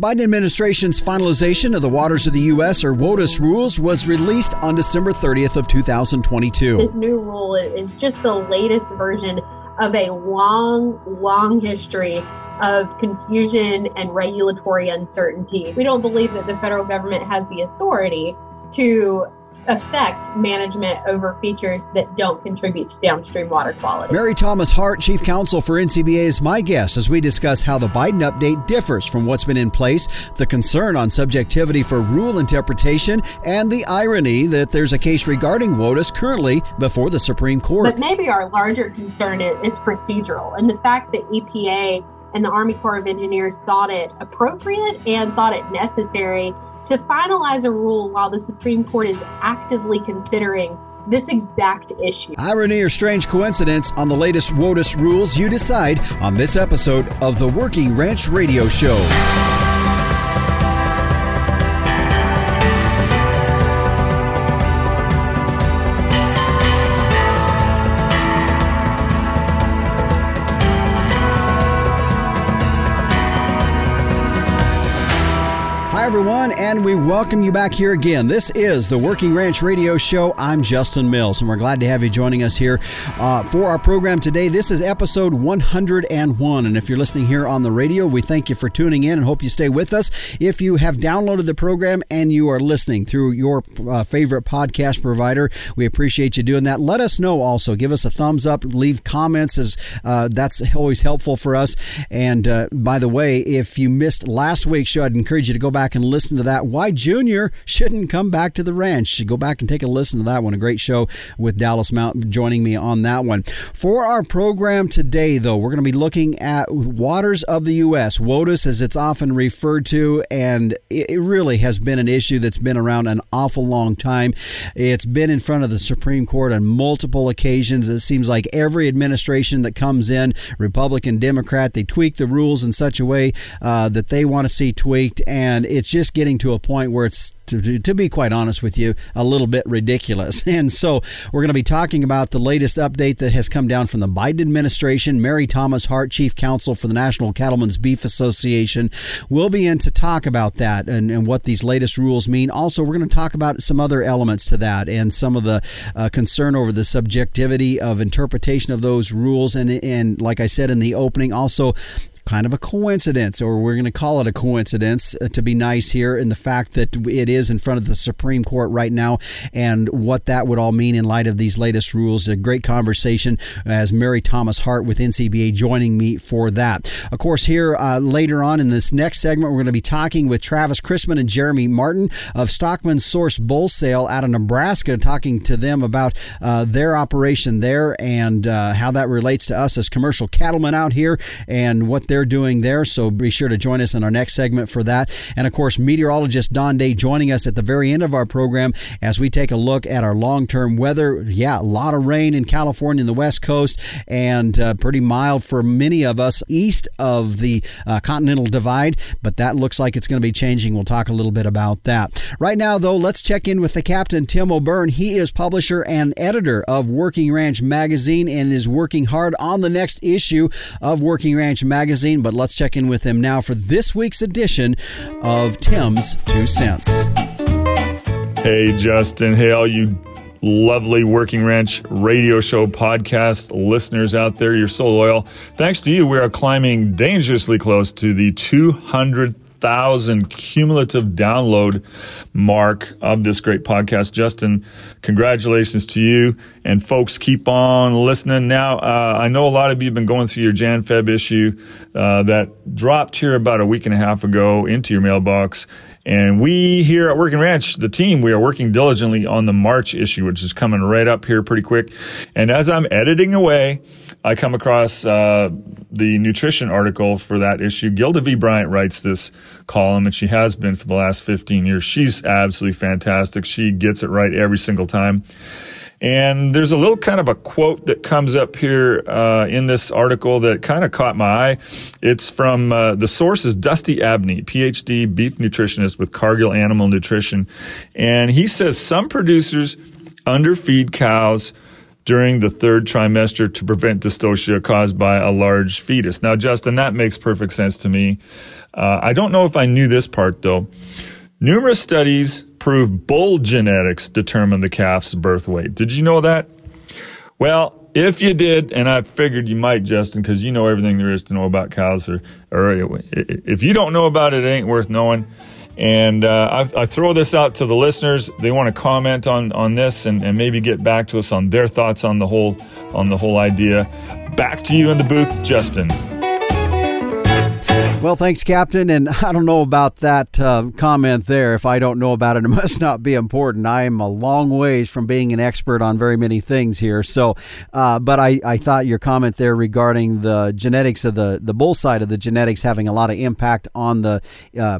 The Biden administration's finalization of the Waters of the U.S. or WOTUS rules was released on December 30th of 2022. This new rule is just the latest version of a long history of confusion and regulatory uncertainty. We don't believe that the federal government has the authority to affect management over features that don't contribute to downstream water quality. Mary Thomas Hart, Chief Counsel for NCBA, is my guest as we discuss how the Biden update differs from what's been in place, the concern on subjectivity for rule interpretation, and the irony that there's a case regarding WOTUS currently before the Supreme Court. But maybe our larger concern is procedural, and the fact that EPA and the Army Corps of Engineers thought it appropriate and thought it necessary to finalize a rule while the Supreme Court is actively considering this exact issue. Irony or strange coincidence on the latest WOTUS rules, you decide on this episode of the Working Ranch Radio Show. Everyone, and we welcome you back here again. This is the Working Ranch Radio Show. I'm Justin Mills, and we're glad to have you joining us here for our program today. This is episode 101, and if you're listening here on the radio, we thank you for tuning in and hope you stay with us. If you have downloaded the program and you are listening through your favorite podcast provider, we appreciate you doing that. Let us know also. Give us a thumbs up. Leave comments, as that's always helpful for us. And by the way, if you missed last week's show, I'd encourage you to go back and listen to that. Why Junior Shouldn't Come Back to the Ranch. Go back and take a listen to that one. A great show with Dallas Mountain joining me on that one. For our program today, though, we're going to be looking at Waters of the U.S., WOTUS as it's often referred to, and it really has been an issue that's been around an awful long time. It's been in front of the Supreme Court on multiple occasions. It seems like every administration that comes in, Republican, Democrat, they tweak the rules in such a way that they want to see tweaked, and it's just getting to a point where it's, to be quite honest with you, a little bit ridiculous. And so we're going to be talking about the latest update that has come down from the Biden administration. Mary Thomas Hart, Chief Counsel for the National Cattlemen's Beef Association, will be in to talk about that and what these latest rules mean. Also, we're going to talk about some other elements to that and some of the concern over the subjectivity of interpretation of those rules. And like I said in the opening, also kind of a coincidence, or we're going to call it a coincidence to be nice here, in the fact that it is in front of the Supreme Court right now and what that would all mean in light of these latest rules. A great conversation as Mary Thomas Hart with NCBA joining me for that. Of course, here later on in this next segment, we're going to be talking with Travis Christman and Jeremy Martin of Stockman Source Bull Sale out of Nebraska, talking to them about their operation there and how that relates to us as commercial cattlemen out here and what they're doing there. So be sure to join us in our next segment for that. And of course, meteorologist Don Day joining us at the very end of our program as we take a look at our long-term weather. Yeah, a lot of rain in California and the West Coast, and pretty mild for many of us east of the Continental Divide, but that looks like it's going to be changing. We'll talk a little bit about that. Right now, though, let's check in with the Captain Tim O'Byrne. He is publisher and editor of Working Ranch Magazine and is working hard on the next issue of Working Ranch Magazine. But let's check in with him now for this week's edition of Tim's 2 Cents. Hey, Justin. Hey, all you lovely Working Ranch Radio Show podcast listeners out there. You're so loyal. Thanks to you, we are climbing dangerously close to the 200,000 cumulative download mark of this great podcast. Justin, congratulations to you. And folks, keep on listening. Now, I know a lot of you have been going through your Jan-Feb issue that dropped here about a week and a half ago into your mailbox. And we here at Working Ranch, the team, we are working diligently on the March issue, which is coming right up here pretty quick. And as I'm editing away, I come across the nutrition article for that issue. Gilda V. Bryant writes this column, and she has been for the last 15 years. She's absolutely fantastic. She gets it right every single time. And there's a little kind of a quote that comes up here in this article that kind of caught my eye. It's from, the source is Dusty Abney, PhD beef nutritionist with Cargill Animal Nutrition. And he says some producers underfeed cows during the third trimester to prevent dystocia caused by a large fetus. Now, Justin, that makes perfect sense to me. I don't know if I knew this part, though. Numerous studies prove bull genetics determine the calf's birth weight. Did you know that? Well, if you did, and I figured you might, Justin, because you know everything there is to know about cows, or if you don't know about it, it ain't worth knowing. And I throw this out to the listeners. They want to comment on this and maybe get back to us on their thoughts on the whole idea. Back to you in the booth, Justin. Well, thanks, Captain. And I don't know about that comment there. If I don't know about it, it must not be important. I am a long ways from being an expert on very many things here. So, but I thought your comment there regarding the genetics of the bull side of the genetics having a lot of impact on the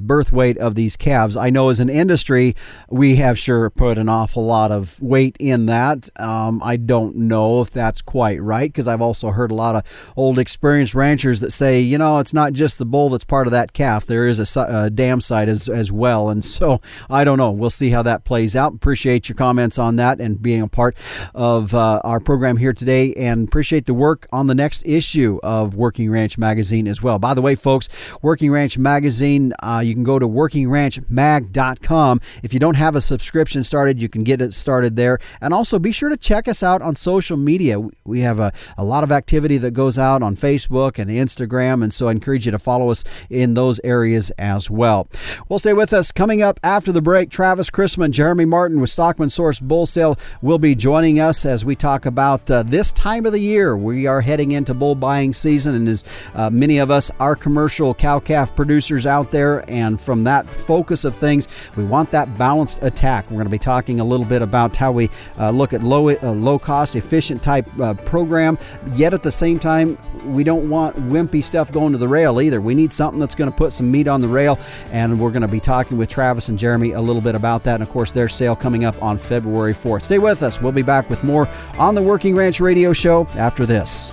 birth weight of these calves. I know as an industry, we have sure put an awful lot of weight in that. I don't know if that's quite right, because I've also heard a lot of old experienced ranchers that say, you know, it's not just the bull that's part of that calf. There is a dam side as well. And so I don't know. We'll see how that plays out. Appreciate your comments on that and being a part of our program here today, and appreciate the work on the next issue of Working Ranch Magazine as well. By the way, folks, Working Ranch Magazine, you can go to workingranchmag.com. If you don't have a subscription started, you can get it started there. And also be sure to check us out on social media. We have a lot of activity that goes out on Facebook and Instagram. And so I encourage you to follow us in those areas as well. Well, stay with us. Coming up after the break, Travis Christman, Jeremy Martin with Stockman Source Bull Sale will be joining us as we talk about this time of the year. We are heading into bull buying season, and as many of us are commercial cow-calf producers out there, and from that focus of things, we want that balanced attack. We're going to be talking a little bit about how we look at low-cost, efficient type program, yet at the same time, we don't want wimpy stuff going to the rail either. We need something that's going to put some meat on the rail, and we're going to be talking with Travis and Jeremy a little bit about that, and of course their sale coming up on February 4th. Stay with us. We'll be back with more on the Working Ranch Radio Show after this.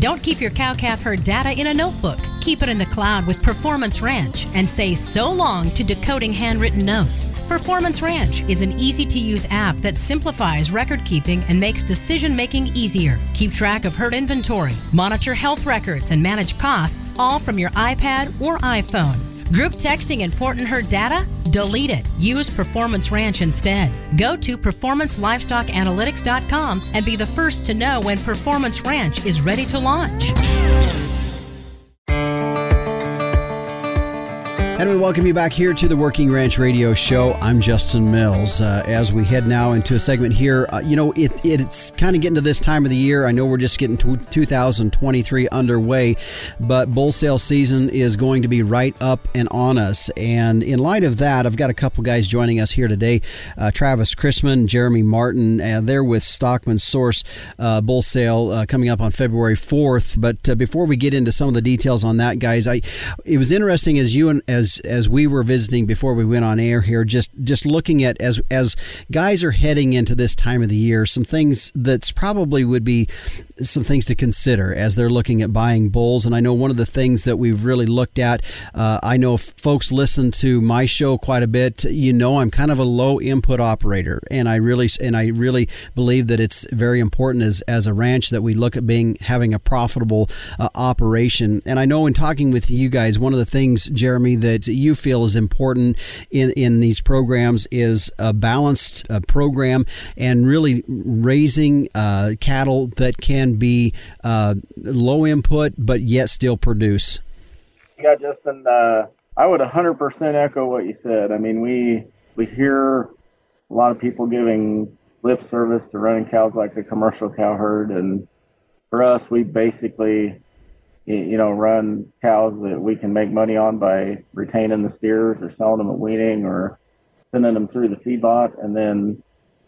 Don't keep your cow-calf herd data in a notebook. Keep it in the cloud with Performance Ranch and say so long to decoding handwritten notes. Performance Ranch is an easy-to-use app that simplifies record-keeping and makes decision-making easier. Keep track of herd inventory, monitor health records, and manage costs, all from your iPad or iPhone. Group texting important herd data? Delete it. Use Performance Ranch instead. Go to PerformanceLivestockAnalytics.com and be the first to know when Performance Ranch is ready to launch. And we welcome you back here to the Working Ranch Radio Show. I'm Justin Mills. As we head now into a segment here, you know, it's kind of getting to this time of the year. I know we're just getting to 2023 underway, but bull sale season is going to be right up and on us. And in light of that, I've got a couple guys joining us here today. Travis Christman, Jeremy Martin, they're with Stockman Source Bull Sale coming up on February 4th. But before we get into some of the details on that, guys, it was interesting as we were visiting before we went on air here, just looking at as guys are heading into this time of the year, some things that's probably would be some things to consider as they're looking at buying bulls. And I know one of the things that we've really looked at, I know folks listen to my show quite a bit. You know, I'm kind of a low input operator, and I really believe that it's very important as a ranch that we look at having a profitable operation. And I know in talking with you guys, one of the things, Jeremy, that you feel is important in these programs is a balanced program, and really raising cattle that can be low input but yet still produce. Yeah, Justin, I would 100% echo what you said. I mean, we hear a lot of people giving lip service to running cows like the commercial cow herd, and for us, we basically, you know, run cows that we can make money on by retaining the steers or selling them at weaning or sending them through the feedlot. And then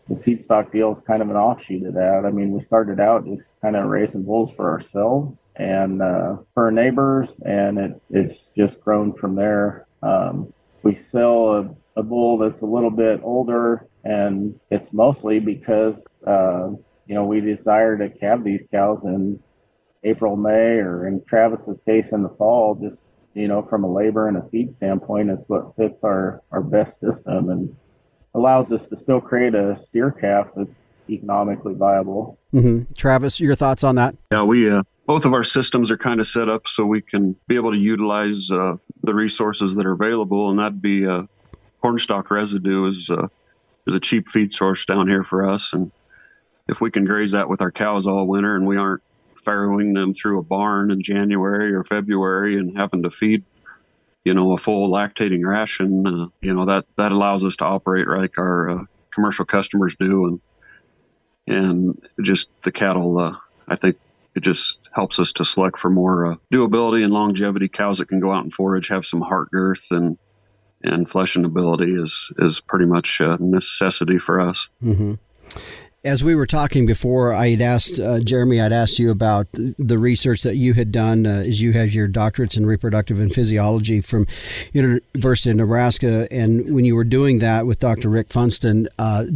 the seed stock deal is kind of an offshoot of that. I mean, we started out just kind of raising bulls for ourselves and for our neighbors, and it's just grown from there. We sell a bull that's a little bit older, and it's mostly because, you know, we desire to calve these cows and April, May, or in Travis's case in the fall, just, you know, from a labor and a feed standpoint, it's what fits our best system. And allows us to still create a steer calf that's economically viable. Mm-hmm. Travis, your thoughts on that? Yeah, we both of our systems are kind of set up so we can be able to utilize the resources that are available, and that'd be corn stalk residue is a cheap feed source down here for us. And if we can graze that with our cows all winter and we aren't farrowing them through a barn in January or February and having to feed, you know, a full lactating ration, you know, that allows us to operate like our commercial customers do. And just the cattle, I think it just helps us to select for more doability and longevity cows that can go out and forage, have some heart girth and fleshing ability is pretty much a necessity for us. Mm-hmm. As we were talking before, I had asked Jeremy, I'd asked you about the research that you had done as you have your doctorates in reproductive and physiology from University of Nebraska. And when you were doing that with Dr. Rick Funston,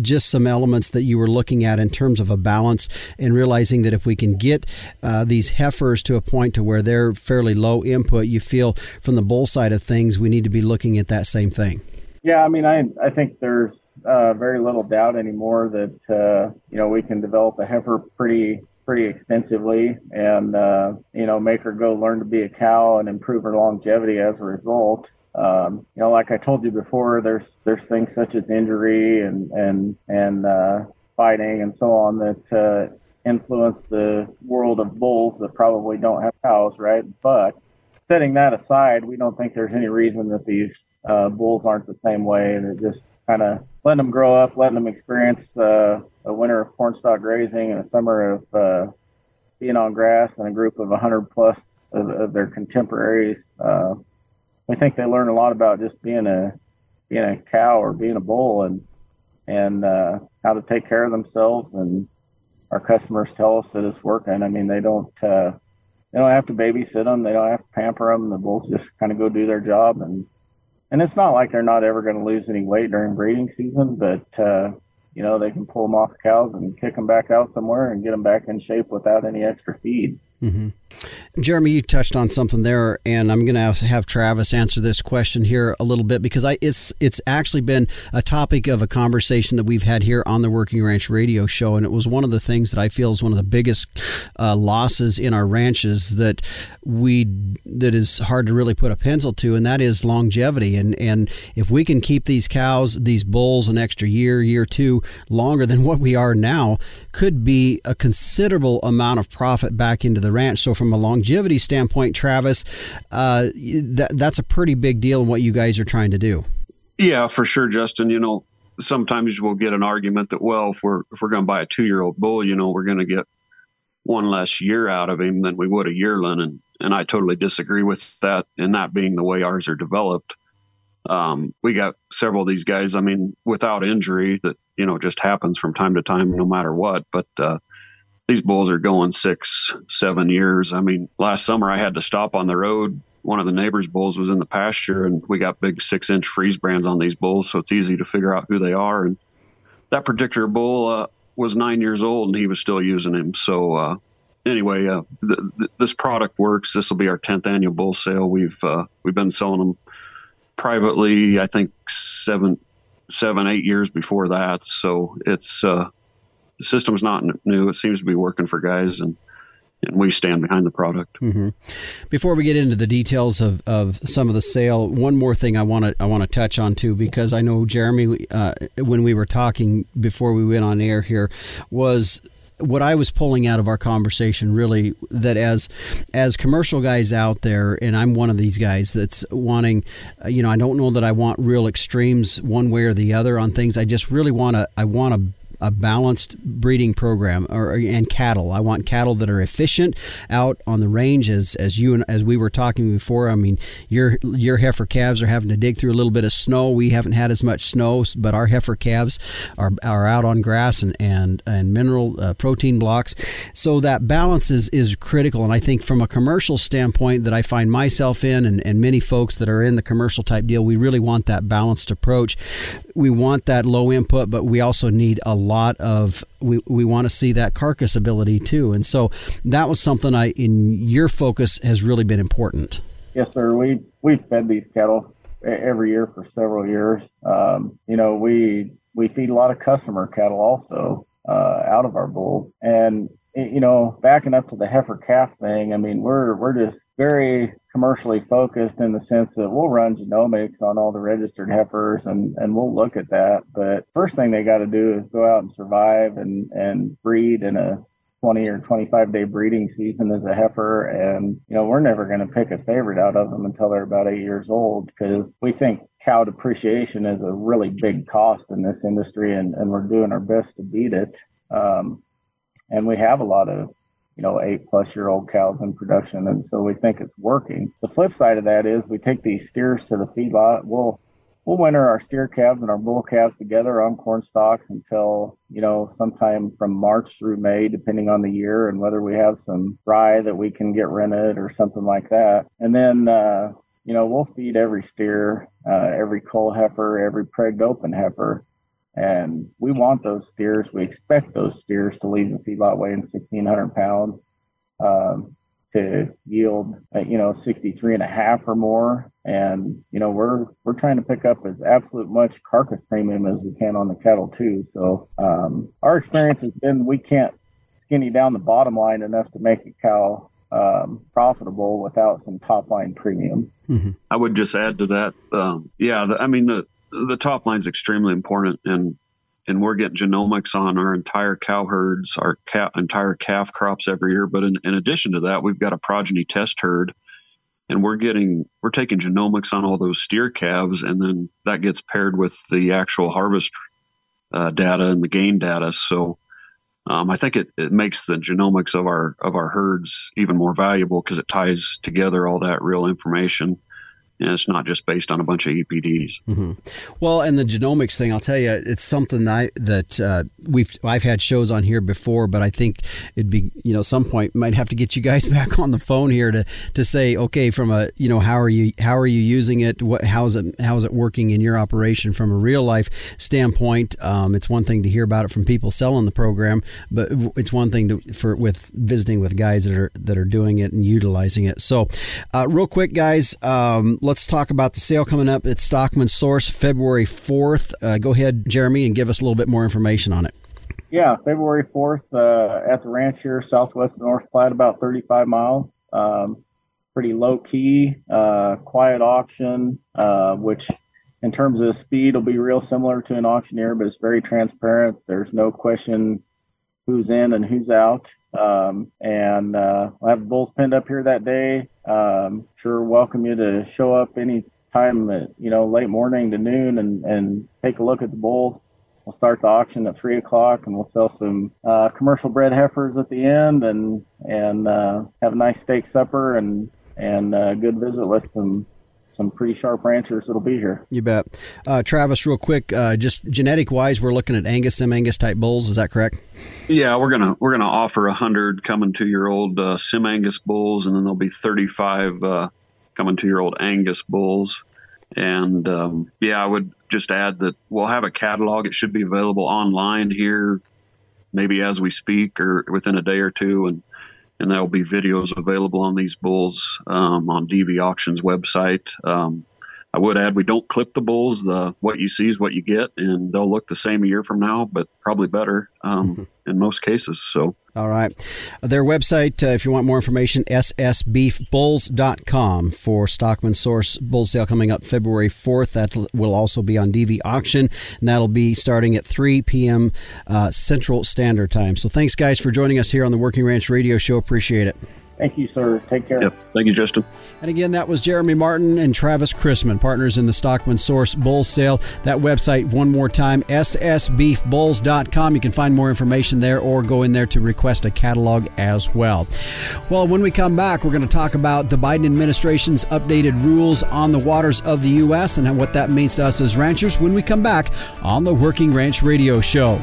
just some elements that you were looking at in terms of a balance and realizing that if we can get these heifers to a point to where they're fairly low input, you feel from the bull side of things, we need to be looking at that same thing. Yeah, I mean, I think there's very little doubt anymore that, we can develop a heifer pretty extensively and, make her go learn to be a cow and improve her longevity as a result. Like I told you before, there's things such as injury and fighting and so on that influence the world of bulls that probably don't have cows, right? But setting that aside, we don't think there's any reason that these bulls aren't the same way, and just kind of letting them grow up, letting them experience a winter of corn stalk grazing and a summer of being on grass and a group of 100 plus of their contemporaries. We think they learn a lot about just being a cow or being a bull and how to take care of themselves. And our customers tell us that it's working. I mean, they don't have to babysit them. They don't have to pamper them. The bulls just kind of go do their job. And it's not like they're not ever going to lose any weight during breeding season, but, they can pull them off cows and kick them back out somewhere and get them back in shape without any extra feed. Mm-hmm. Jeremy, you touched on something there, and I'm going to have Travis answer this question here a little bit because it's actually been a topic of a conversation that we've had here on the Working Ranch Radio Show, and it was one of the things that I feel is one of the biggest losses in our ranches that is hard to really put a pencil to, and that is longevity. And if we can keep these cows, these bulls, an extra year, year two longer than what we are now, could be a considerable amount of profit back into the ranch. So from a longevity standpoint, Travis, that's a pretty big deal in what you guys are trying to do. Yeah, for sure, Justin. Sometimes we'll get an argument that, well, if we're going to buy a 2-year-old bull, we're going to get one less year out of him than we would a yearling. And I totally disagree with that, and that being the way ours are developed. We got several of these guys, I mean, without injury that, just happens from time to time, no matter what. But, these bulls are going 6-7 years. I mean, last summer I had to stop on the road. One of the neighbor's bulls was in the pasture, and we got big 6-inch freeze brands on these bulls, so it's easy to figure out who they are. And that particular bull was 9 years old, and he was still using him. So this product works. This will be our 10th annual bull sale. We've been selling them privately, I think, 7-8 years before that. So it's the system's not new. It seems to be working for guys, and we stand behind the product. Mm-hmm. Before we get into the details of some of the sale, one more thing I want to touch on too, because I know Jeremy, when we were talking before we went on air here, was what I was pulling out of our conversation really that as commercial guys out there, and I'm one of these guys that's wanting, I don't know that I want real extremes one way or the other on things. I just really want to a balanced breeding program and cattle. I want cattle that are efficient out on the range as we were talking before. I mean, your heifer calves are having to dig through a little bit of snow. We haven't had as much snow, but our heifer calves are out on grass and mineral protein blocks. So that balance is critical. And I think from a commercial standpoint that I find myself in and many folks that are in the commercial type deal, we really want that balanced approach. We want that low input, but we also need we want to see that carcass ability too. And so that was something in your focus has really been important. Yes, sir. We've fed these cattle every year for several years. we feed a lot of customer cattle also out of our bulls. And, you know, backing up to the heifer calf thing, I mean, we're just very commercially focused in the sense that we'll run genomics on all the registered heifers and we'll look at that. But first thing they got to do is go out and survive and breed in a 20 or 25 day breeding season as a heifer. And, you know, we're never going to pick a favorite out of them until they're about 8 years old, because we think cow depreciation is a really big cost in this industry, and we're doing our best to beat it. And we have a lot of, you know, 8+ year old cows in production. And so we think it's working. The flip side of that is we take these steers to the feedlot. We'll winter our steer calves and our bull calves together on corn stalks until, you know, sometime from March through May, depending on the year and whether we have some rye that we can get rented or something like that. And then, you know, we'll feed every steer, every coal heifer, every pregged open heifer. And we want those steers. We expect those steers to leave the feedlot weighing 1,600 pounds to yield, you know, 63 and a half or more. And, you know, we're trying to pick up as absolute much carcass premium as we can on the cattle too. So our experience has been we can't skinny down the bottom line enough to make a cow profitable without some top line premium. Mm-hmm. I would just add to that. The top line is extremely important, and we're getting genomics on our entire cow herds, our entire calf crops every year. But in addition to that, we've got a progeny test herd, and we're taking genomics on all those steer calves, and then that gets paired with the actual harvest data and the gain data. So I think it makes the genomics of our herds even more valuable, because it ties together all that real information. And it's not just based on a bunch of EPDs. Mm-hmm. Well, and the genomics thing, I'll tell you, it's something I've had shows on here before, but I think it'd be, you know, some point might have to get you guys back on the phone here to say, okay, from a, you know, how are you using it? How is it working in your operation from a real life standpoint? It's one thing to hear about it from people selling the program, but it's one thing with visiting with guys that are doing it and utilizing it. So, real quick, guys. Let's talk about the sale coming up at Stockman Source, February 4th. Go ahead, Jeremy, and give us a little bit more information on it. Yeah, February 4th at the ranch here, southwest of North Platte, about 35 miles. Pretty low-key, quiet auction, which in terms of speed will be real similar to an auctioneer, but it's very transparent. There's no question who's in and who's out. And I'll have bulls pinned up here that day. Sure welcome you to show up any time, you know, late morning to noon and take a look at the bulls. We'll start the auction at 3:00 and we'll sell some commercial bred heifers at the end and have a nice steak supper and a good visit with some pretty sharp ranchers that'll be here. You bet. Travis, real quick, just genetic wise, we're looking at Sim Angus type bulls. Is that correct? Yeah, we're gonna offer 100 coming 2-year-old Sim Angus bulls, and then there'll be 35 coming 2-year-old Angus bulls. And I would just add that we'll have a catalog. It should be available online here, maybe as we speak or within a day or two, and there will be videos available on these bulls on DV Auctions website. I would add we don't clip the bulls. What you see is what you get, and they'll look the same a year from now, but probably better in most cases. So, all right. Their website, if you want more information, ssbeefbulls.com for Stockman Source Bull Sale coming up February 4th. That will also be on DV Auction, and that'll be starting at 3 p.m. Central Standard Time. So thanks, guys, for joining us here on the Working Ranch Radio Show. Appreciate it. Thank you, sir. Take care. Yep. Thank you, Justin. And again, that was Jeremy Martin and Travis Christman, partners in the Stockman Source Bull Sale. That website, one more time, ssbeefbulls.com. You can find more information there or go in there to request a catalog as well. Well, when we come back, we're going to talk about the Biden administration's updated rules on the waters of the U.S. and what that means to us as ranchers when we come back on the Working Ranch Radio Show.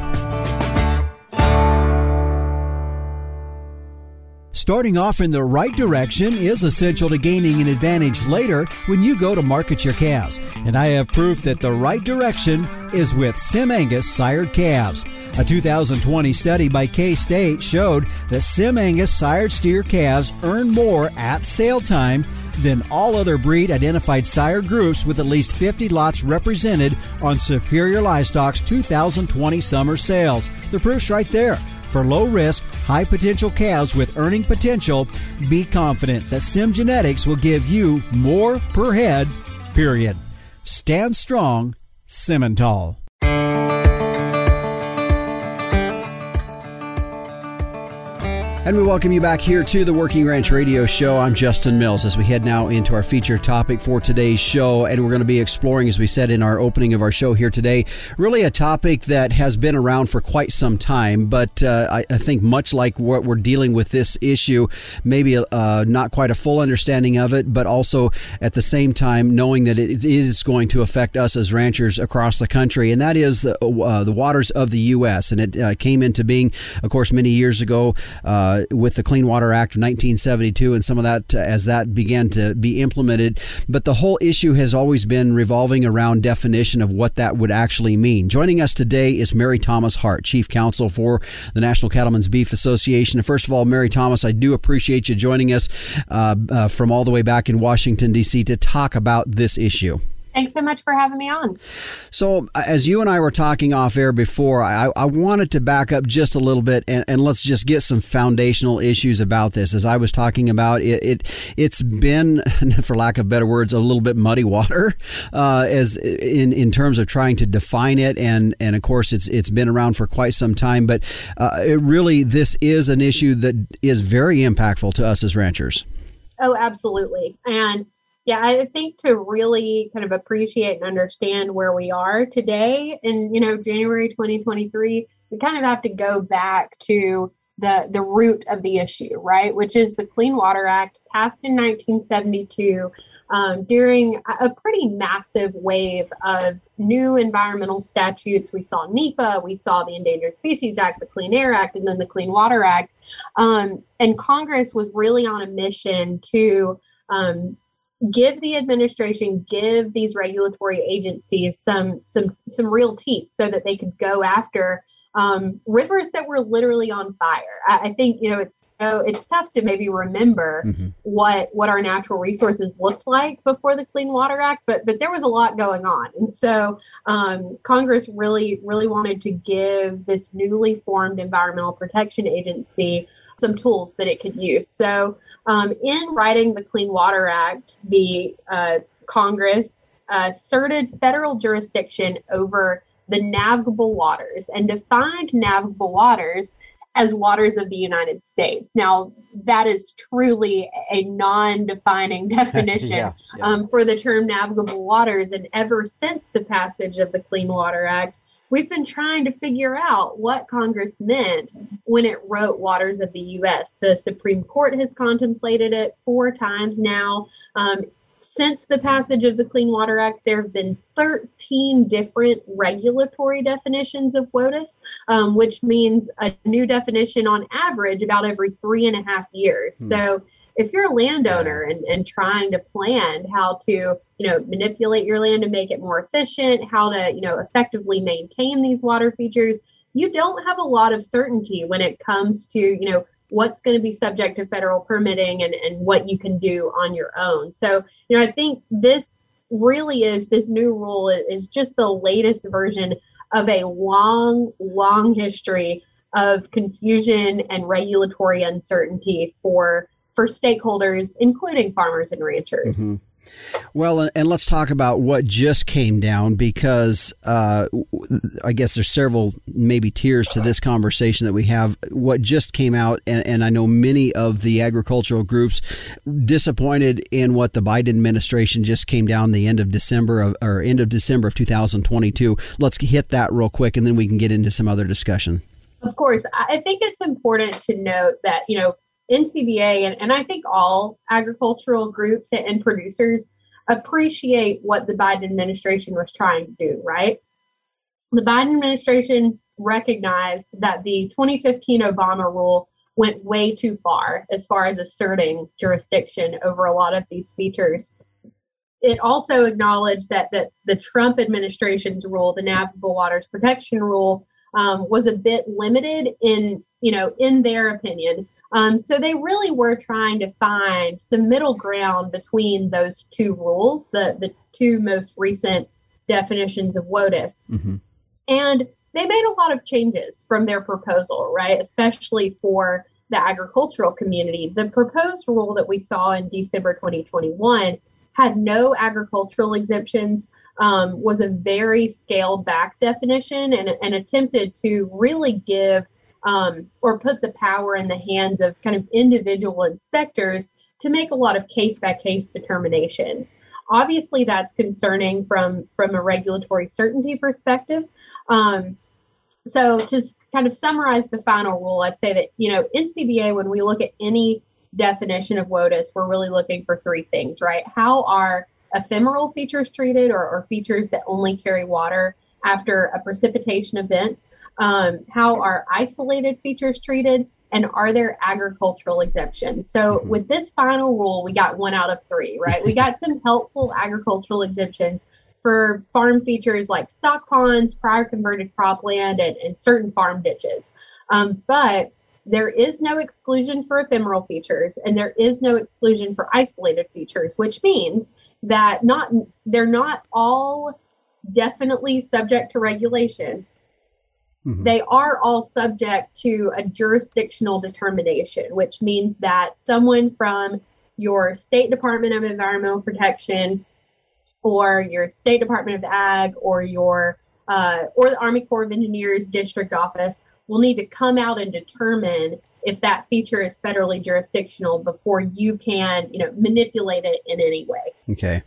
Starting off in the right direction is essential to gaining an advantage later when you go to market your calves. And I have proof that the right direction is with Sim Angus sired calves. A 2020 study by K-State showed that Sim Angus sired steer calves earn more at sale time than all other breed identified sire groups with at least 50 lots represented on Superior Livestock's 2020 summer sales. The proof's right there. For low-risk, high-potential calves with earning potential, be confident that Sim Genetics will give you more per head, period. Stand strong, Simmental. And we welcome you back here to the Working Ranch Radio Show. I'm Justin Mills as we head now into our feature topic for today's show. And we're going to be exploring, as we said in our opening of our show here today, really a topic that has been around for quite some time. But I think much like what we're dealing with this issue, maybe not quite a full understanding of it, but also at the same time knowing that it is going to affect us as ranchers across the country. And that is the waters of the U.S. And it came into being, of course, many years ago, with the Clean Water Act of 1972 and some of that as that began to be implemented. But the whole issue has always been revolving around definition of what that would actually mean. Joining us today is Mary Thomas Hart, Chief Counsel for the National Cattlemen's Beef Association. And first of all, Mary Thomas, I do appreciate you joining us from all the way back in Washington, D.C. to talk about this issue. Thanks so much for having me on. So as you and I were talking off air before, I wanted to back up just a little bit and let's just get some foundational issues about this. As I was talking about, it's been, for lack of better words, a little bit muddy water as in terms of trying to define it. And of course, it's been around for quite some time. But this is an issue that is very impactful to us as ranchers. Oh, absolutely. And yeah, I think to really kind of appreciate and understand where we are today in, January 2023, we kind of have to go back to the root of the issue, right? Which is the Clean Water Act passed in 1972 during a pretty massive wave of new environmental statutes. We saw NEPA, we saw the Endangered Species Act, the Clean Air Act, and then the Clean Water Act. And Congress was really on a mission to give the administration, give these regulatory agencies some real teeth so that they could go after rivers that were literally on fire. I think, it's tough to maybe remember what our natural resources looked like before the Clean Water Act, but there was a lot going on. And so Congress really, really wanted to give this newly formed Environmental Protection Agency some tools that it could use. So in writing the Clean Water Act, the Congress asserted federal jurisdiction over the navigable waters and defined navigable waters as waters of the United States. Now, that is truly a non-defining definition for the term navigable waters. And ever since the passage of the Clean Water Act, we've been trying to figure out what Congress meant when it wrote waters of the U.S. The Supreme Court has contemplated it 4 times now. Since the passage of the Clean Water Act, there have been 13 different regulatory definitions of WOTUS, which means a new definition on average about every 3.5 years. So if you're a landowner and trying to plan how to, manipulate your land to make it more efficient, how to, effectively maintain these water features, you don't have a lot of certainty when it comes to, what's going to be subject to federal permitting and what you can do on your own. So, I think this really is, this new rule is just the latest version of a long, long history of confusion and regulatory uncertainty for stakeholders, including farmers and ranchers. Mm-hmm. Well, and let's talk about what just came down, because I guess there's several maybe tiers to this conversation that we have. What just came out, and I know many of the agricultural groups disappointed in what the Biden administration just came down the end of December of 2022. Let's hit that real quick, and then we can get into some other discussion. Of course, I think it's important to note that, NCBA and I think all agricultural groups and producers appreciate what the Biden administration was trying to do, right? The Biden administration recognized that the 2015 Obama rule went way too far as asserting jurisdiction over a lot of these features. It also acknowledged that the Trump administration's rule, the Navigable Waters Protection Rule, was a bit limited in their opinion. So they really were trying to find some middle ground between those two rules, the two most recent definitions of WOTUS. Mm-hmm. And they made a lot of changes from their proposal, right? Especially for the agricultural community. The proposed rule that we saw in December 2021 had no agricultural exemptions, was a very scaled back definition, and attempted to really give or put the power in the hands of kind of individual inspectors to make a lot of case-by-case determinations. Obviously, that's concerning from a regulatory certainty perspective. So to kind of summarize the final rule, I'd say that, you know, NCBA, when we look at any definition of WOTUS, we're really looking for three things, right? How are ephemeral features treated, or features that only carry water after a precipitation event? How are isolated features treated? And are there agricultural exemptions? So with this final rule, we got one out of three, right? We got some helpful agricultural exemptions for farm features like stock ponds, prior converted cropland, and certain farm ditches. But there is no exclusion for ephemeral features, and there is no exclusion for isolated features, which means that they're not all definitely subject to regulation. Mm-hmm. They are all subject to a jurisdictional determination, which means that someone from your State Department of Environmental Protection or your State Department of Ag or your or the Army Corps of Engineers district office will need to come out and determine if that feature is federally jurisdictional before you can, you know, manipulate it in any way. Okay.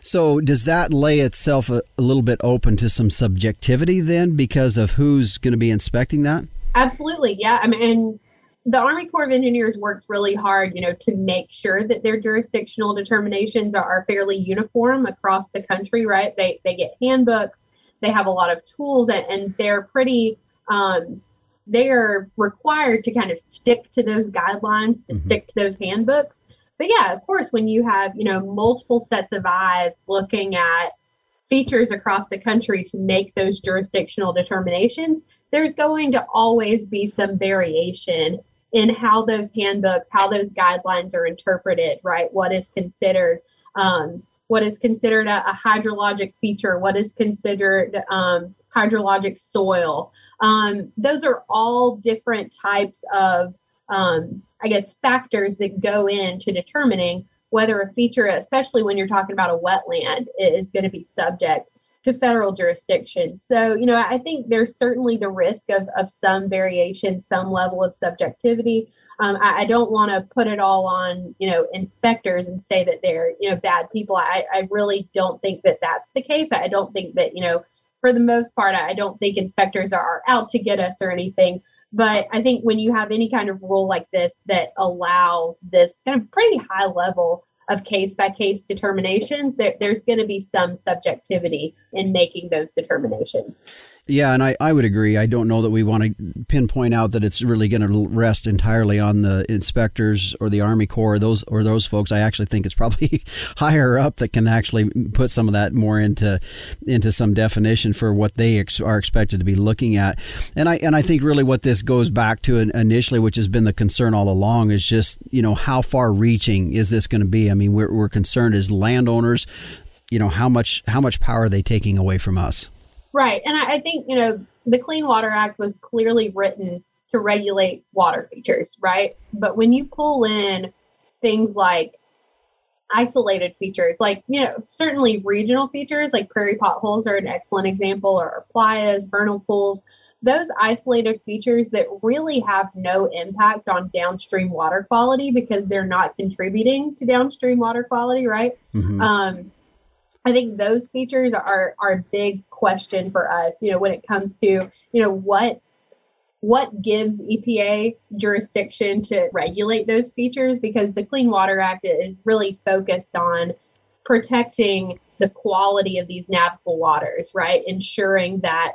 So does that lay itself a little bit open to some subjectivity then because of who's going to be inspecting that? Absolutely. Yeah. I mean, the Army Corps of Engineers works really hard, you know, to make sure that their jurisdictional determinations are fairly uniform across the country, right? They get handbooks, they have a lot of tools, and they're pretty, they are required to kind of stick to those guidelines, to mm-hmm. stick to those handbooks. But yeah, of course, when you have, you know, multiple sets of eyes looking at features across the country to make those jurisdictional determinations, there's going to always be some variation in how those handbooks, how those guidelines are interpreted, right? What is considered a hydrologic feature? What is considered hydrologic soil? Those are all different types of, I guess, factors that go into determining whether a feature, especially when you're talking about a wetland, is going to be subject to federal jurisdiction. So, you know, I think there's certainly the risk of some variation, some level of subjectivity. I don't want to put it all on, you know, inspectors and say that they're, you know, bad people. I really don't think that that's the case. I don't think that, you know, for the most part, I don't think inspectors are out to get us or anything. But I think when you have any kind of rule like this that allows this kind of pretty high level of case-by-case determinations, there's going to be some subjectivity in making those determinations. Yeah, and I would agree. I don't know that we want to pinpoint out that it's really going to rest entirely on the inspectors or the Army Corps, or those folks. I actually think it's probably higher up that can actually put some of that more into some definition for what they are expected to be looking at. And I think really what this goes back to initially, which has been the concern all along, is just, you know, how far-reaching is this going to be? I mean, we're concerned as landowners, you know, how much power are they taking away from us? Right. And I think, you know, the Clean Water Act was clearly written to regulate water features, right? But when you pull in things like isolated features, like, you know, certainly regional features like prairie potholes are an excellent example, or playas, vernal pools, those isolated features that really have no impact on downstream water quality because they're not contributing to downstream water quality, right? Mm-hmm. I think those features are a big question for us, you know, when it comes to, you know, what gives EPA jurisdiction to regulate those features, because the Clean Water Act is really focused on protecting the quality of these navigable waters, right? Ensuring that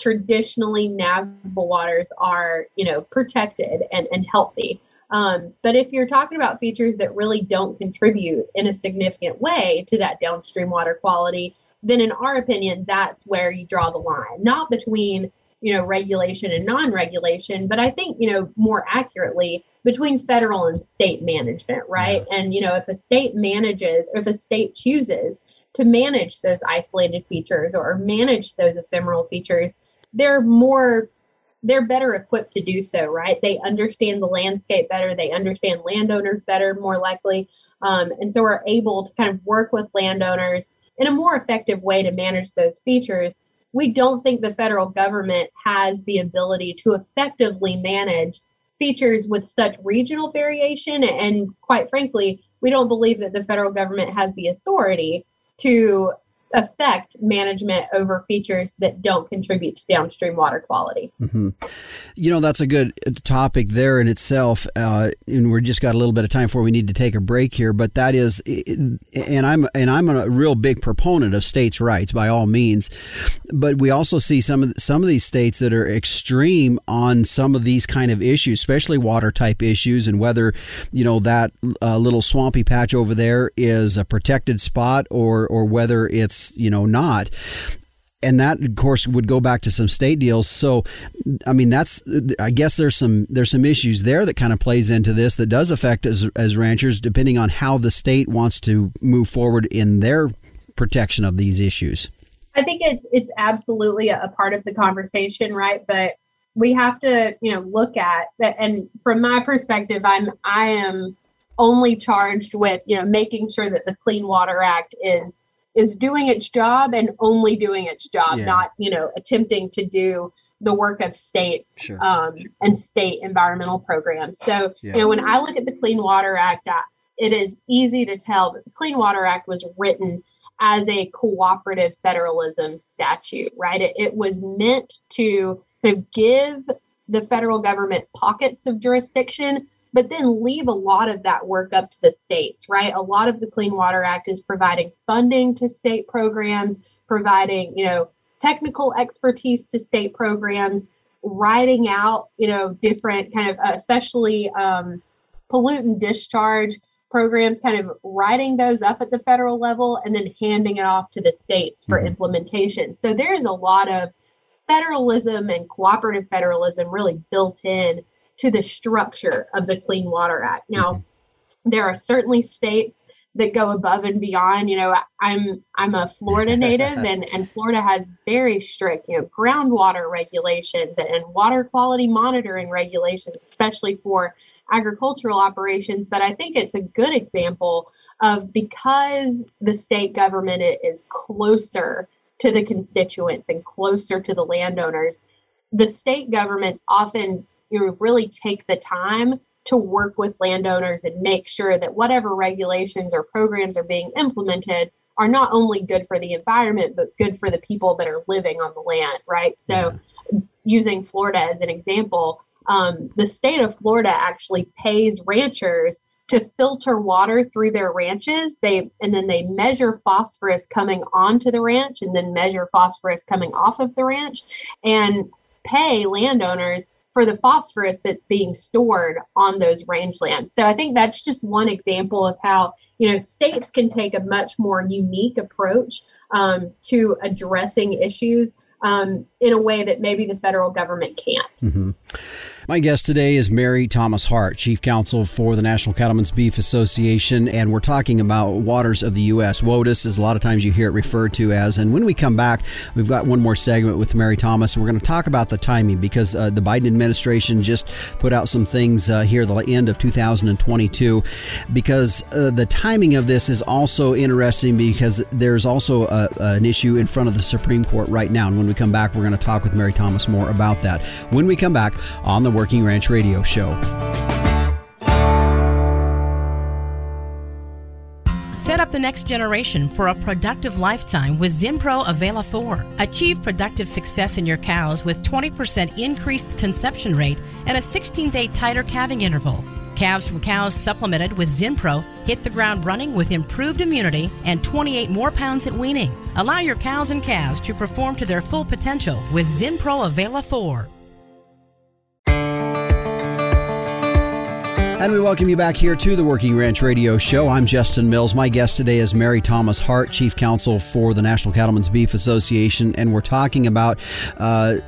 traditionally navigable waters are, you know, protected and healthy. But if you're talking about features that really don't contribute in a significant way to that downstream water quality, then in our opinion, that's where you draw the line, not between, you know, regulation and non-regulation, but I think, you know, more accurately, between federal and state management, right? Yeah. And, you know, if a state manages, or if a state chooses to manage those isolated features or manage those ephemeral features, they're better equipped to do so, right? They understand the landscape better. They understand landowners better, more likely. And so are able to kind of work with landowners in a more effective way to manage those features. We don't think the federal government has the ability to effectively manage features with such regional variation. And quite frankly, we don't believe that the federal government has the authority to affect management over features that don't contribute to downstream water quality. Mm-hmm. You know, that's a good topic there in itself. And we've just got a little bit of time before we need to take a break here. But that is, and I'm a real big proponent of states' rights by all means. But we also see some of these states that are extreme on some of these kind of issues, especially water type issues, and whether, you know, that little swampy patch over there is a protected spot or whether it's, you know, not. And that, of course, would go back to some state deals. So, I mean, that's, I guess there's some issues there that kind of plays into this that does affect us as ranchers, depending on how the state wants to move forward in their protection of these issues. I think it's absolutely a part of the conversation, right? But we have to, you know, look at that. And from my perspective, I am only charged with, you know, making sure that the Clean Water Act is doing its job and only doing its job, yeah, not, you know, attempting to do the work of states, sure, and state environmental programs. So, yeah, you know, when I look at the Clean Water Act, it is easy to tell that the Clean Water Act was written as a cooperative federalism statute, right? It was meant to kind of give the federal government pockets of jurisdiction, but then leave a lot of that work up to the states, right? A lot of the Clean Water Act is providing funding to state programs, providing, you know, technical expertise to state programs, writing out, you know, different kind of, especially pollutant discharge programs, kind of writing those up at the federal level and then handing it off to the states for implementation. So there is a lot of federalism and cooperative federalism really built in to the structure of the Clean Water Act. Now, there are certainly states that go above and beyond. You know, I'm a Florida native, and Florida has very strict, you know, groundwater regulations and water quality monitoring regulations, especially for agricultural operations. But I think it's a good example of, because the state government is closer to the constituents and closer to the landowners, the state governments often, you really take the time to work with landowners and make sure that whatever regulations or programs are being implemented are not only good for the environment, but good for the people that are living on the land, right? So using Florida as an example, the state of Florida actually pays ranchers to filter water through their ranches. And then they measure phosphorus coming onto the ranch and then measure phosphorus coming off of the ranch, and pay landowners for the phosphorus that's being stored on those rangelands. So I think that's just one example of how, you know, states can take a much more unique approach to addressing issues in a way that maybe the federal government can't. Mm-hmm. My guest today is Mary Thomas Hart, Chief Counsel for the National Cattlemen's Beef Association, and we're talking about waters of the U.S. WOTUS is a lot of times you hear it referred to as. And when we come back, we've got one more segment with Mary Thomas, and we're going to talk about the timing, because the Biden administration just put out some things here at the end of 2022, because the timing of this is also interesting, because there's also an issue in front of the Supreme Court right now. And when we come back, we're going to talk with Mary Thomas more about that. When we come back on the Working Ranch Radio Show. Set up the next generation for a productive lifetime with Zinpro Avella 4. Achieve productive success in your cows with 20% increased conception rate and a 16-day tighter calving interval. Calves from cows supplemented with Zinpro hit the ground running with improved immunity and 28 more pounds at weaning. Allow your cows and calves to perform to their full potential with Zinpro Avella 4. And we welcome you back here to the Working Ranch Radio Show. I'm Justin Mills. My guest today is Mary Thomas Hart, Chief Counsel for the National Cattlemen's Beef Association. And we're talking about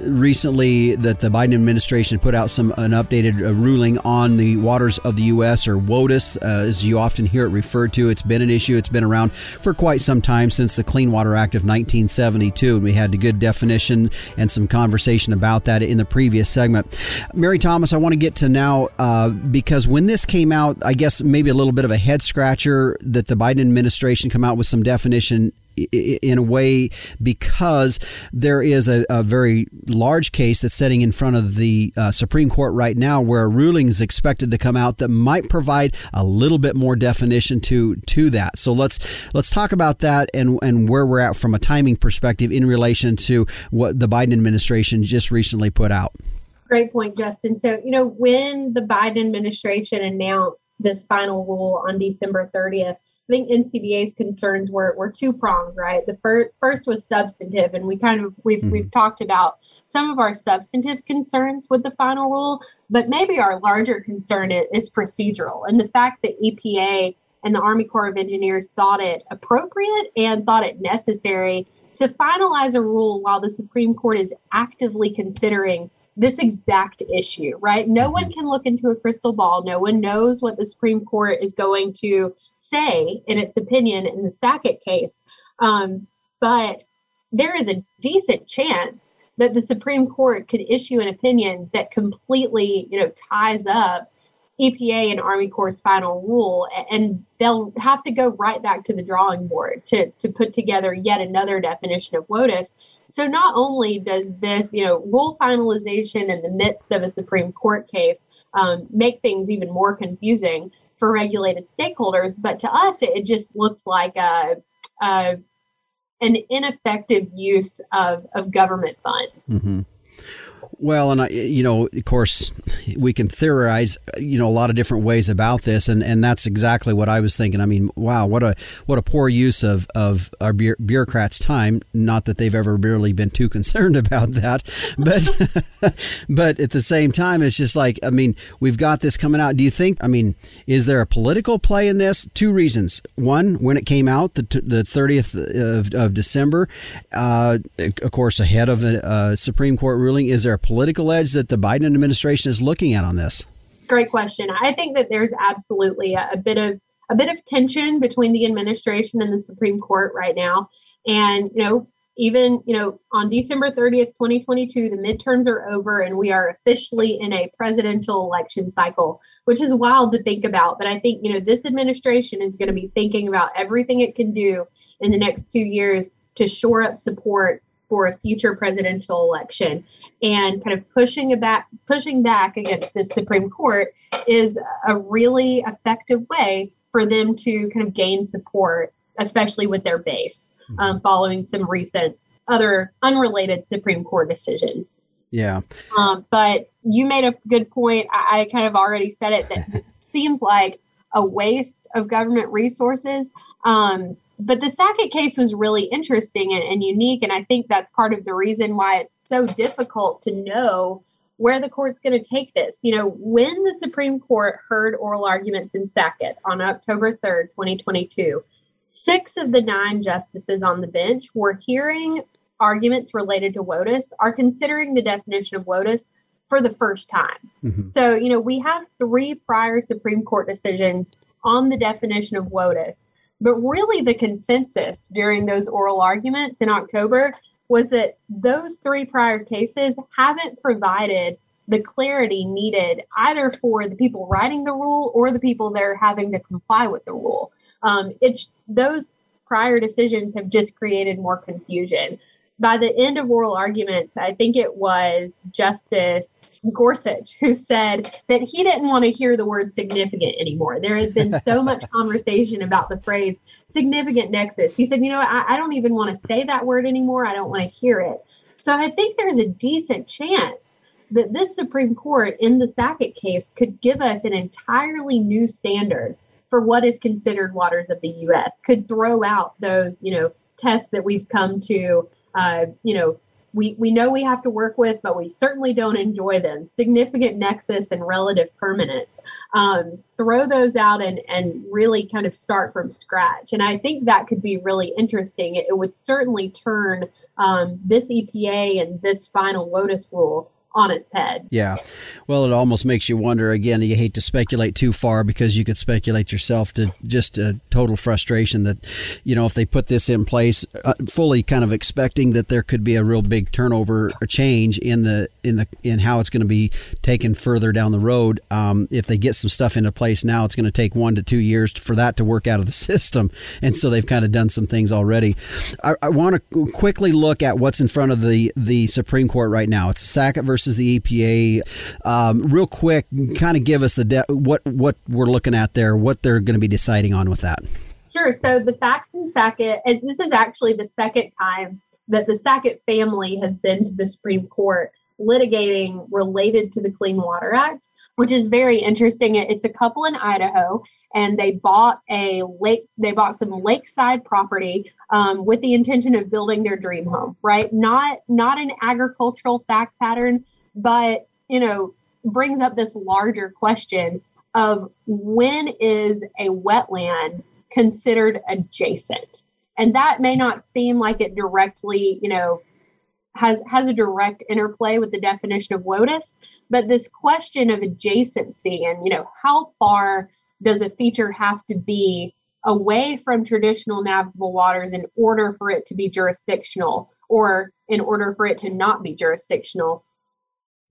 recently that the Biden administration put out an updated ruling on the waters of the U.S., or WOTUS, as you often hear it referred to. It's been an issue. It's been around for quite some time, since the Clean Water Act of 1972. And we had a good definition and some conversation about that in the previous segment. Mary Thomas, I want to get to now, because when this came out, I guess maybe a little bit of a head scratcher that the Biden administration come out with some definition in a way, because there is a very large case that's sitting in front of the Supreme Court right now, where a ruling is expected to come out that might provide a little bit more definition to that. So let's talk about that and where we're at from a timing perspective in relation to what the Biden administration just recently put out. Great point, Justin. So, when the Biden administration announced this final rule on December 30th, I think NCBA's concerns were two-pronged, right? The first was substantive, and we've talked about some of our substantive concerns with the final rule, but maybe our larger concern is procedural, and the fact that EPA and the Army Corps of Engineers thought it appropriate and thought it necessary to finalize a rule while the Supreme Court is actively considering this exact issue, right? No one can look into a crystal ball. No one knows what the Supreme Court is going to say in its opinion in the Sackett case. But there is a decent chance that the Supreme Court could issue an opinion that completely, ties up EPA and Army Corps' final rule, and they'll have to go right back to the drawing board to put together yet another definition of WOTUS. So not only does this, rule finalization in the midst of a Supreme Court case make things even more confusing for regulated stakeholders, but to us, it just looks like an ineffective use of government funds. Mm-hmm. Well, and of course, we can theorize, a lot of different ways about this, and that's exactly what I was thinking. I mean, wow, what a poor use of our bureaucrats' time. Not that they've ever really been too concerned about that, but but at the same time, it's just like, I mean, we've got this coming out. Do you think? I mean, is there a political play in this? Two reasons. One, when it came out, the 30th of December, of course, ahead of a Supreme Court ruling, is there a political edge that the Biden administration is looking at on this? Great question. I think that there's absolutely a bit of tension between the administration and the Supreme Court right now. And, on December 30th, 2022, the midterms are over and we are officially in a presidential election cycle, which is wild to think about. But I think, this administration is going to be thinking about everything it can do in the next 2 years to shore up support for a future presidential election, and kind of pushing back against the Supreme Court is a really effective way for them to kind of gain support, especially with their base, following some recent other unrelated Supreme Court decisions. Yeah. But you made a good point. I kind of already said it, that it seems like a waste of government resources. But the Sackett case was really interesting and unique, and I think that's part of the reason why it's so difficult to know where the court's going to take this. When the Supreme Court heard oral arguments in Sackett on October 3rd, 2022, 6 of the 9 justices on the bench were hearing arguments related to WOTUS, are considering the definition of WOTUS for the first time. Mm-hmm. So, we have 3 prior Supreme Court decisions on the definition of WOTUS. But really the consensus during those oral arguments in October was that those 3 prior cases haven't provided the clarity needed either for the people writing the rule or the people that are having to comply with the rule. Those prior decisions have just created more confusion. By the end of oral arguments, I think it was Justice Gorsuch who said that he didn't want to hear the word significant anymore. There has been so much conversation about the phrase significant nexus. He said, I don't even want to say that word anymore. I don't want to hear it. So I think there's a decent chance that this Supreme Court in the Sackett case could give us an entirely new standard for what is considered waters of the U.S., could throw out those, tests that we've come to we know we have to work with, but we certainly don't enjoy them. Significant nexus and relative permanence. Throw those out and really kind of start from scratch. And I think that could be really interesting. It would certainly turn this EPA and this final WOTUS rule on its head. Yeah. Well, it almost makes you wonder again. You hate to speculate too far because you could speculate yourself to just a total frustration that, you know, if they put this in place fully kind of expecting that there could be a real big turnover or change in how it's going to be taken further down the road. If they get some stuff into place now, it's going to take 1 to 2 years for that to work out of the system. And so they've kind of done some things already. I want to quickly look at what's in front of the Supreme Court right now. It's Sackett versus the EPA. Real quick, kind of give us the what we're looking at there, what they're going to be deciding on with that. Sure. So the facts in Sackett, and this is actually the second time that the Sackett family has been to the Supreme Court litigating related to the Clean Water Act, which is very interesting. It's a couple in Idaho, and they bought some lakeside property with the intention of building their dream home, right? Not an agricultural fact pattern, but, you know, brings up this larger question of when is a wetland considered adjacent? And that may not seem like it directly, you know, has a direct interplay with the definition of WOTUS, but this question of adjacency and, you know, how far does a feature have to be away from traditional navigable waters in order for it to be jurisdictional or in order for it to not be jurisdictional?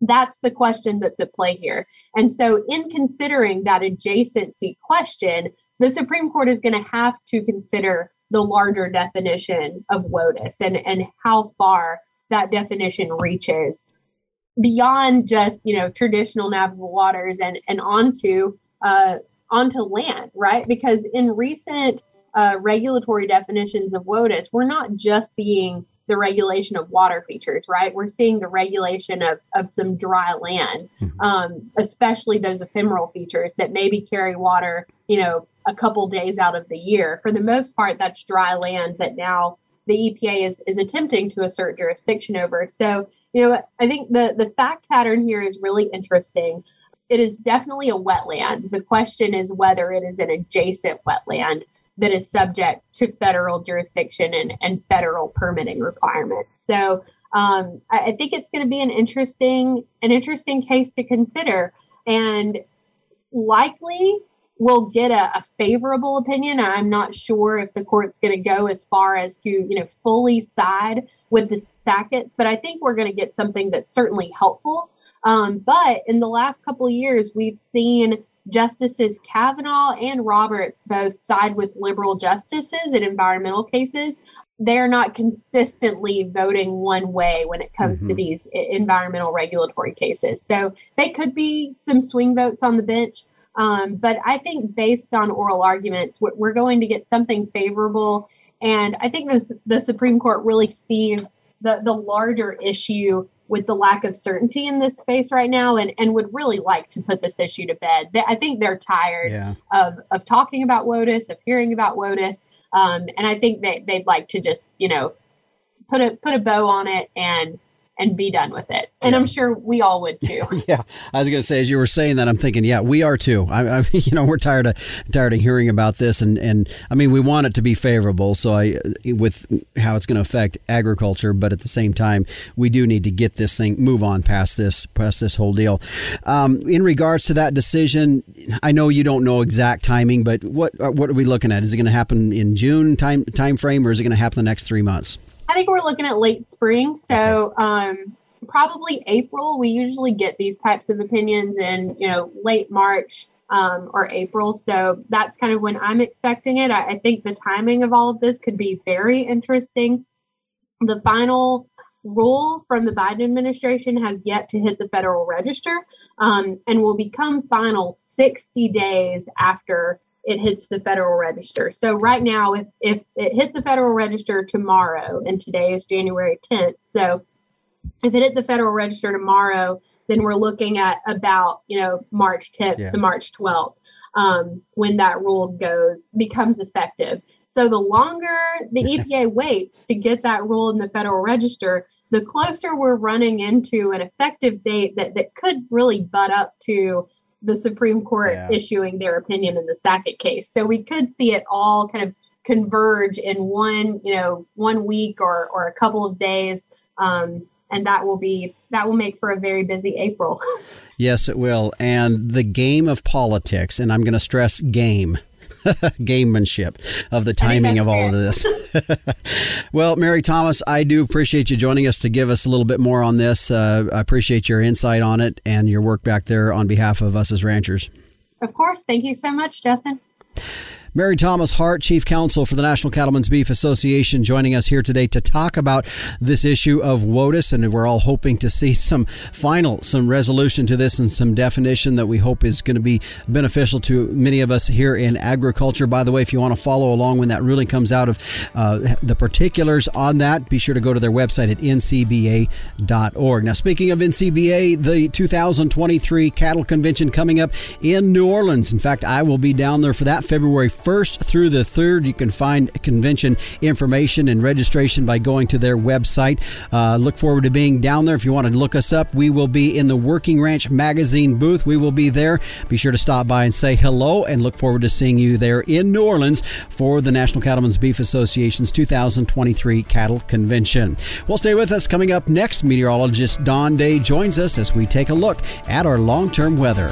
That's the question that's at play here. And so in considering that adjacency question, the Supreme Court is going to have to consider the larger definition of WOTUS and how far that definition reaches beyond just, you know, traditional navigable waters and onto land, right? Because in recent regulatory definitions of WOTUS, we're not just seeing the regulation of water features, right? We're seeing the regulation of some dry land, especially those ephemeral features that maybe carry water, you know, a couple days out of the year. For the most part, that's dry land that now the EPA is attempting to assert jurisdiction over. So, you know, I think the fact pattern here is really interesting. It is definitely a wetland. The question is whether it is an adjacent wetland that is subject to federal jurisdiction and federal permitting requirements. So I think it's going to be an interesting case to consider, and likely we'll get a favorable opinion. I'm not sure if the court's going to go as far as to, you know, fully side with the Sacketts, but I think we're going to get something that's certainly helpful. But in the last couple of years, we've seen Justices Kavanaugh and Roberts both side with liberal justices in environmental cases. They're not consistently voting one way when it comes to these environmental regulatory cases. So they could be some swing votes on the bench. But I think based on oral arguments, we're going to get something favorable. And I think the Supreme Court really sees the larger issue with the lack of certainty in this space right now and would really like to put this issue to bed. I think they're tired of talking about WOTUS, of hearing about WOTUS. And I think they'd like to just, you know, put a bow on it and be done with it. And I'm sure we all would too. Yeah. I was going to say, as you were saying that, I'm thinking, yeah, we are too. I you know, we're tired of hearing about this. And I mean, we want it to be favorable. So with how it's going to affect agriculture, but at the same time, we do need to get this thing, move on past this whole deal. In regards to that decision, I know you don't know exact timing, but what are we looking at? Is it going to happen in June timeframe, or is it going to happen the next 3 months? I think we're looking at late spring. So probably April. We usually get these types of opinions in, you know, late March or April. So that's kind of when I'm expecting it. I think the timing of all of this could be very interesting. The final rule from the Biden administration has yet to hit the Federal Register and will become final 60 days after it hits the Federal Register. So right now, if it hit the Federal Register tomorrow, and today is January 10th, so if it hit the Federal Register tomorrow, then we're looking at about, you know, March 10th to March 12th when that rule becomes effective. So the longer the EPA waits to get that rule in the Federal Register, the closer we're running into an effective date that could really butt up to the Supreme Court issuing their opinion in the Sackett case. So we could see it all kind of converge in one week or a couple of days. And that will make for a very busy April. Yes, it will. And the game of politics, and I'm going to stress game, gamemanship of the timing of all of this. Well, Mary Thomas, I do appreciate you joining us to give us a little bit more on this. I appreciate your insight on it and your work back there on behalf of us as ranchers. Of course. Thank you so much, Justin. Mary Thomas Hart, Chief Counsel for the National Cattlemen's Beef Association, joining us here today to talk about this issue of WOTUS, and we're all hoping to see some resolution to this and some definition that we hope is going to be beneficial to many of us here in agriculture. By the way, if you want to follow along when that ruling comes out of the particulars on that, be sure to go to their website at ncba.org. Now, speaking of NCBA, the 2023 Cattle Convention coming up in New Orleans. In fact, I will be down there for that February 1st through the 3rd. You can find convention information and registration by going to their website. Look forward to being down there. If you want to look us up, we will be in the Working Ranch Magazine booth. We will be there. Be sure to stop by and say hello, and look forward to seeing you there in New Orleans for the National Cattlemen's Beef Association's 2023 Cattle Convention. Well, stay with us. Coming up next, meteorologist Don Day joins us as we take a look at our long-term weather.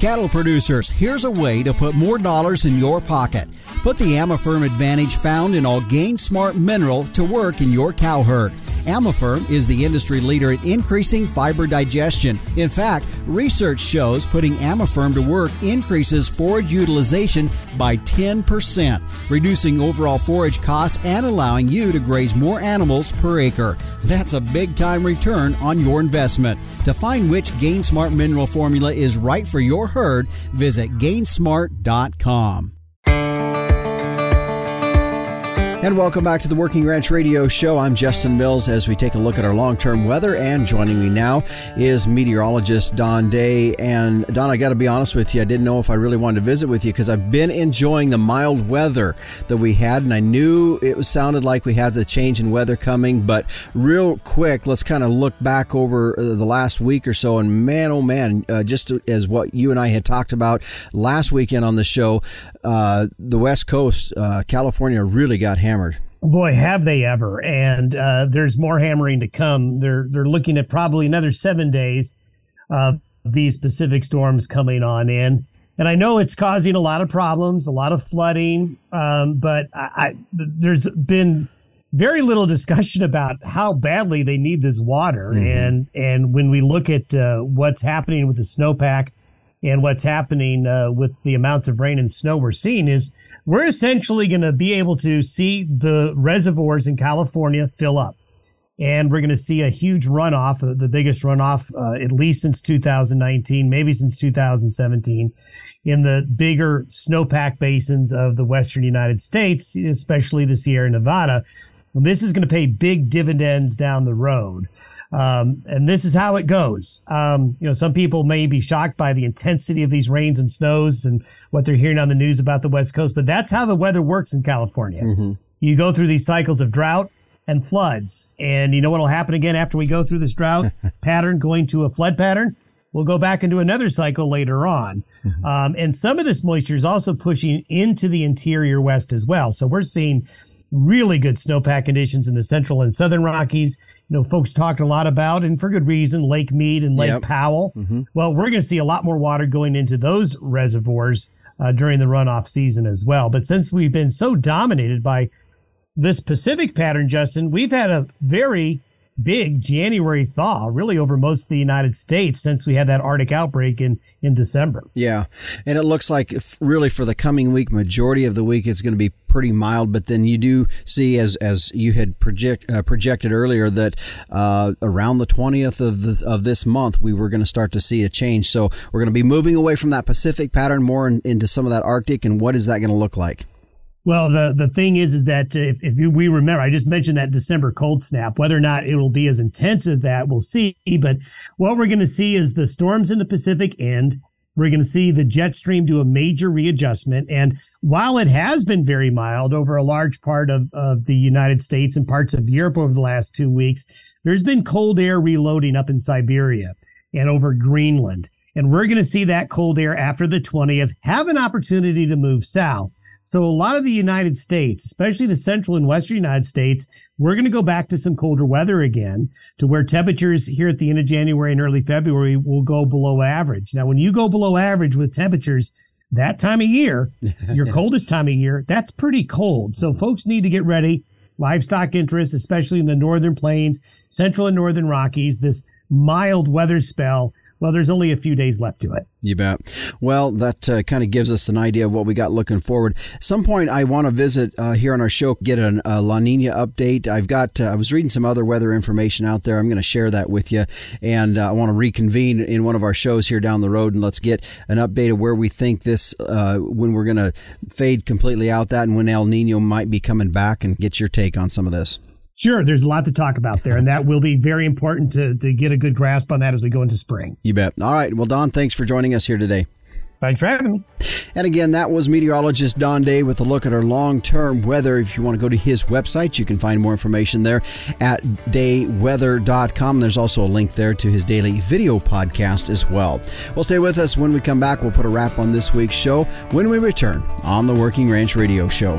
Cattle producers, here's a way to put more dollars in your pocket. Put the AmiFirm advantage found in all Gain Smart mineral to work in your cow herd. AmiFirm is the industry leader in increasing fiber digestion. In fact, research shows putting AmiFirm to work increases forage utilization by 10%, reducing overall forage costs and allowing you to graze more animals per acre. That's a big-time return on your investment. To find which Gain Smart mineral formula is right for your herd, visit gainsmart.com. And welcome back to the Working Ranch Radio Show. I'm Justin Mills as we take a look at our long-term weather, and joining me now is meteorologist Don Day. And Don, I got to be honest with you, I didn't know if I really wanted to visit with you because I've been enjoying the mild weather that we had, and I knew it sounded like we had the change in weather coming. But real quick, let's kind of look back over the last week or so, and man, oh man, just as what you and I had talked about last weekend on the show, the West Coast, California really got hammered. Boy, have they ever. And there's more hammering to come. They're looking at probably another 7 days of these Pacific storms coming on in. And I know it's causing a lot of problems, a lot of flooding, but there's been very little discussion about how badly they need this water. Mm-hmm. And when we look at what's happening with the snowpack and what's happening with the amounts of rain and snow we're seeing, is we're essentially going to be able to see the reservoirs in California fill up. And we're going to see a huge runoff, the biggest runoff, at least since 2019, maybe since 2017, in the bigger snowpack basins of the western United States, especially the Sierra Nevada. This is going to pay big dividends down the road. And this is how it goes. Some people may be shocked by the intensity of these rains and snows and what they're hearing on the news about the West Coast, but that's how the weather works in California. Mm-hmm. You go through these cycles of drought and floods, and you know what will happen again after we go through this drought pattern going to a flood pattern? We'll go back into another cycle later on. Mm-hmm. And some of this moisture is also pushing into the interior west as well. So we're seeing really good snowpack conditions in the central and southern Rockies. Folks talked a lot about, and for good reason, Lake Mead and Lake Powell. Mm-hmm. Well, we're going to see a lot more water going into those reservoirs during the runoff season as well. But since we've been so dominated by this Pacific pattern, Justin, we've had a very big January thaw really over most of the United States since we had that Arctic outbreak in December. Yeah. And it looks like really for the coming week, majority of the week is going to be pretty mild, but then you do see, as you had projected earlier, that around the 20th of this month, we were going to start to see a change. So we're going to be moving away from that Pacific pattern more into some of that Arctic. And what is that going to look like? Well, the thing is that if we remember, I just mentioned that December cold snap. Whether or not it will be as intense as that, we'll see. But what we're going to see is the storms in the Pacific end. We're going to see the jet stream do a major readjustment. And while it has been very mild over a large part of the United States and parts of Europe over the last 2 weeks, there's been cold air reloading up in Siberia and over Greenland. And we're going to see that cold air after the 20th have an opportunity to move south. So a lot of the United States, especially the central and western United States, we're going to go back to some colder weather again, to where temperatures here at the end of January and early February will go below average. Now, when you go below average with temperatures that time of year, your coldest time of year, that's pretty cold. So folks need to get ready. Livestock interests, especially in the northern plains, central and northern Rockies, this mild weather spell. Well, there's only a few days left to it. You bet. Well, that kind of gives us an idea of what we got looking forward. Some point I want to visit here on our show, get a La Nina update. I've got, I was reading some other weather information out there. I'm going to share that with you. And I want to reconvene in one of our shows here down the road, and let's get an update of where we think this, when we're going to fade completely out that, and when El Nino might be coming back, and get your take on some of this. Sure, there's a lot to talk about there, and that will be very important to get a good grasp on that as we go into spring. You bet. All right. Well, Don, thanks for joining us here today. Thanks for having me. And again, that was meteorologist Don Day with a look at our long-term weather. If you want to go to his website, you can find more information there at dayweather.com. There's also a link there to his daily video podcast as well. Well, stay with us. When we come back, we'll put a wrap on this week's show when we return on the Working Ranch Radio Show.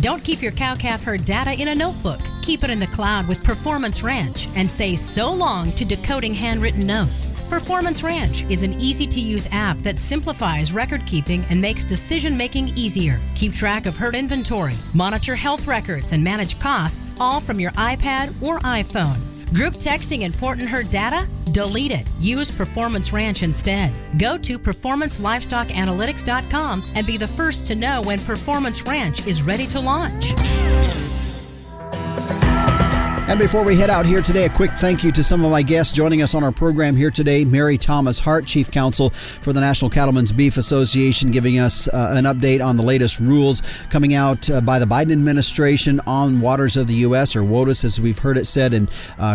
Don't keep your cow-calf herd data in a notebook. Keep it in the cloud with Performance Ranch, and say so long to decoding handwritten notes. Performance Ranch is an easy-to-use app that simplifies record-keeping and makes decision-making easier. Keep track of herd inventory, monitor health records, and manage costs, all from your iPad or iPhone. Group texting important herd data? Delete it. Use Performance Ranch instead. Go to PerformanceLivestockAnalytics.com and be the first to know when Performance Ranch is ready to launch. And before we head out here today, a quick thank you to some of my guests joining us on our program here today. Mary Thomas Hart, Chief Counsel for the National Cattlemen's Beef Association, giving us an update on the latest rules coming out by the Biden administration on waters of the U.S., or WOTUS, as we've heard it said, and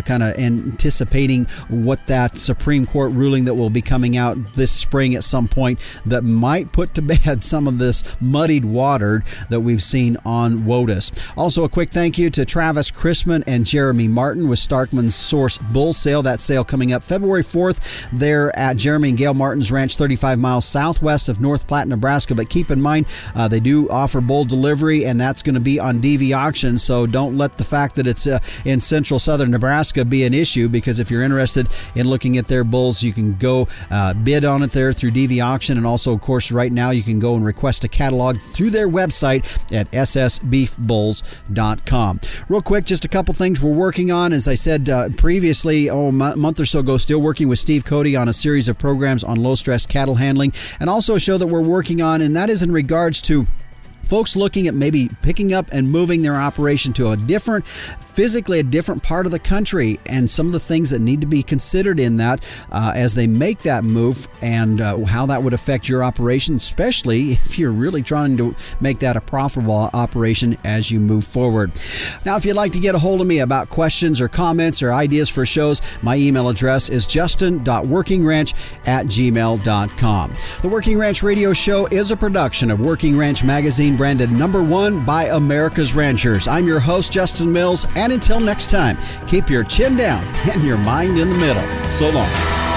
kind of anticipating what that Supreme Court ruling that will be coming out this spring at some point that might put to bed some of this muddied water that we've seen on WOTUS. Also, a quick thank you to Travis Christman and Jeremy Martin with Stockman Source Bull Sale. That sale coming up February 4th there at Jeremy and Gail Martin's Ranch, 35 miles southwest of North Platte, Nebraska. But keep in mind, they do offer bull delivery, and that's going to be on DV Auctions. So don't let the fact that it's in central southern Nebraska be an issue, because if you're interested in looking at their bulls, you can go bid on it there through DV Auction. And also, of course, right now you can go and request a catalog through their website at ssbeefbulls.com. Real quick, just a couple things we're working on. As I said previously, a month or so ago, still working with Steve Cody on a series of programs on low-stress cattle handling, and also a show that we're working on, and that is in regards to folks looking at maybe picking up and moving their operation to a different, physically a different part of the country, and some of the things that need to be considered in that as they make that move, and how that would affect your operation, especially if you're really trying to make that a profitable operation as you move forward. Now, if you'd like to get a hold of me about questions or comments or ideas for shows, my email address is justin.workingranch@gmail.com. The Working Ranch Radio Show is a production of Working Ranch Magazine, branded #1 by America's ranchers. I'm your host, Justin Mills, and until next time, keep your chin down and your mind in the middle. So long.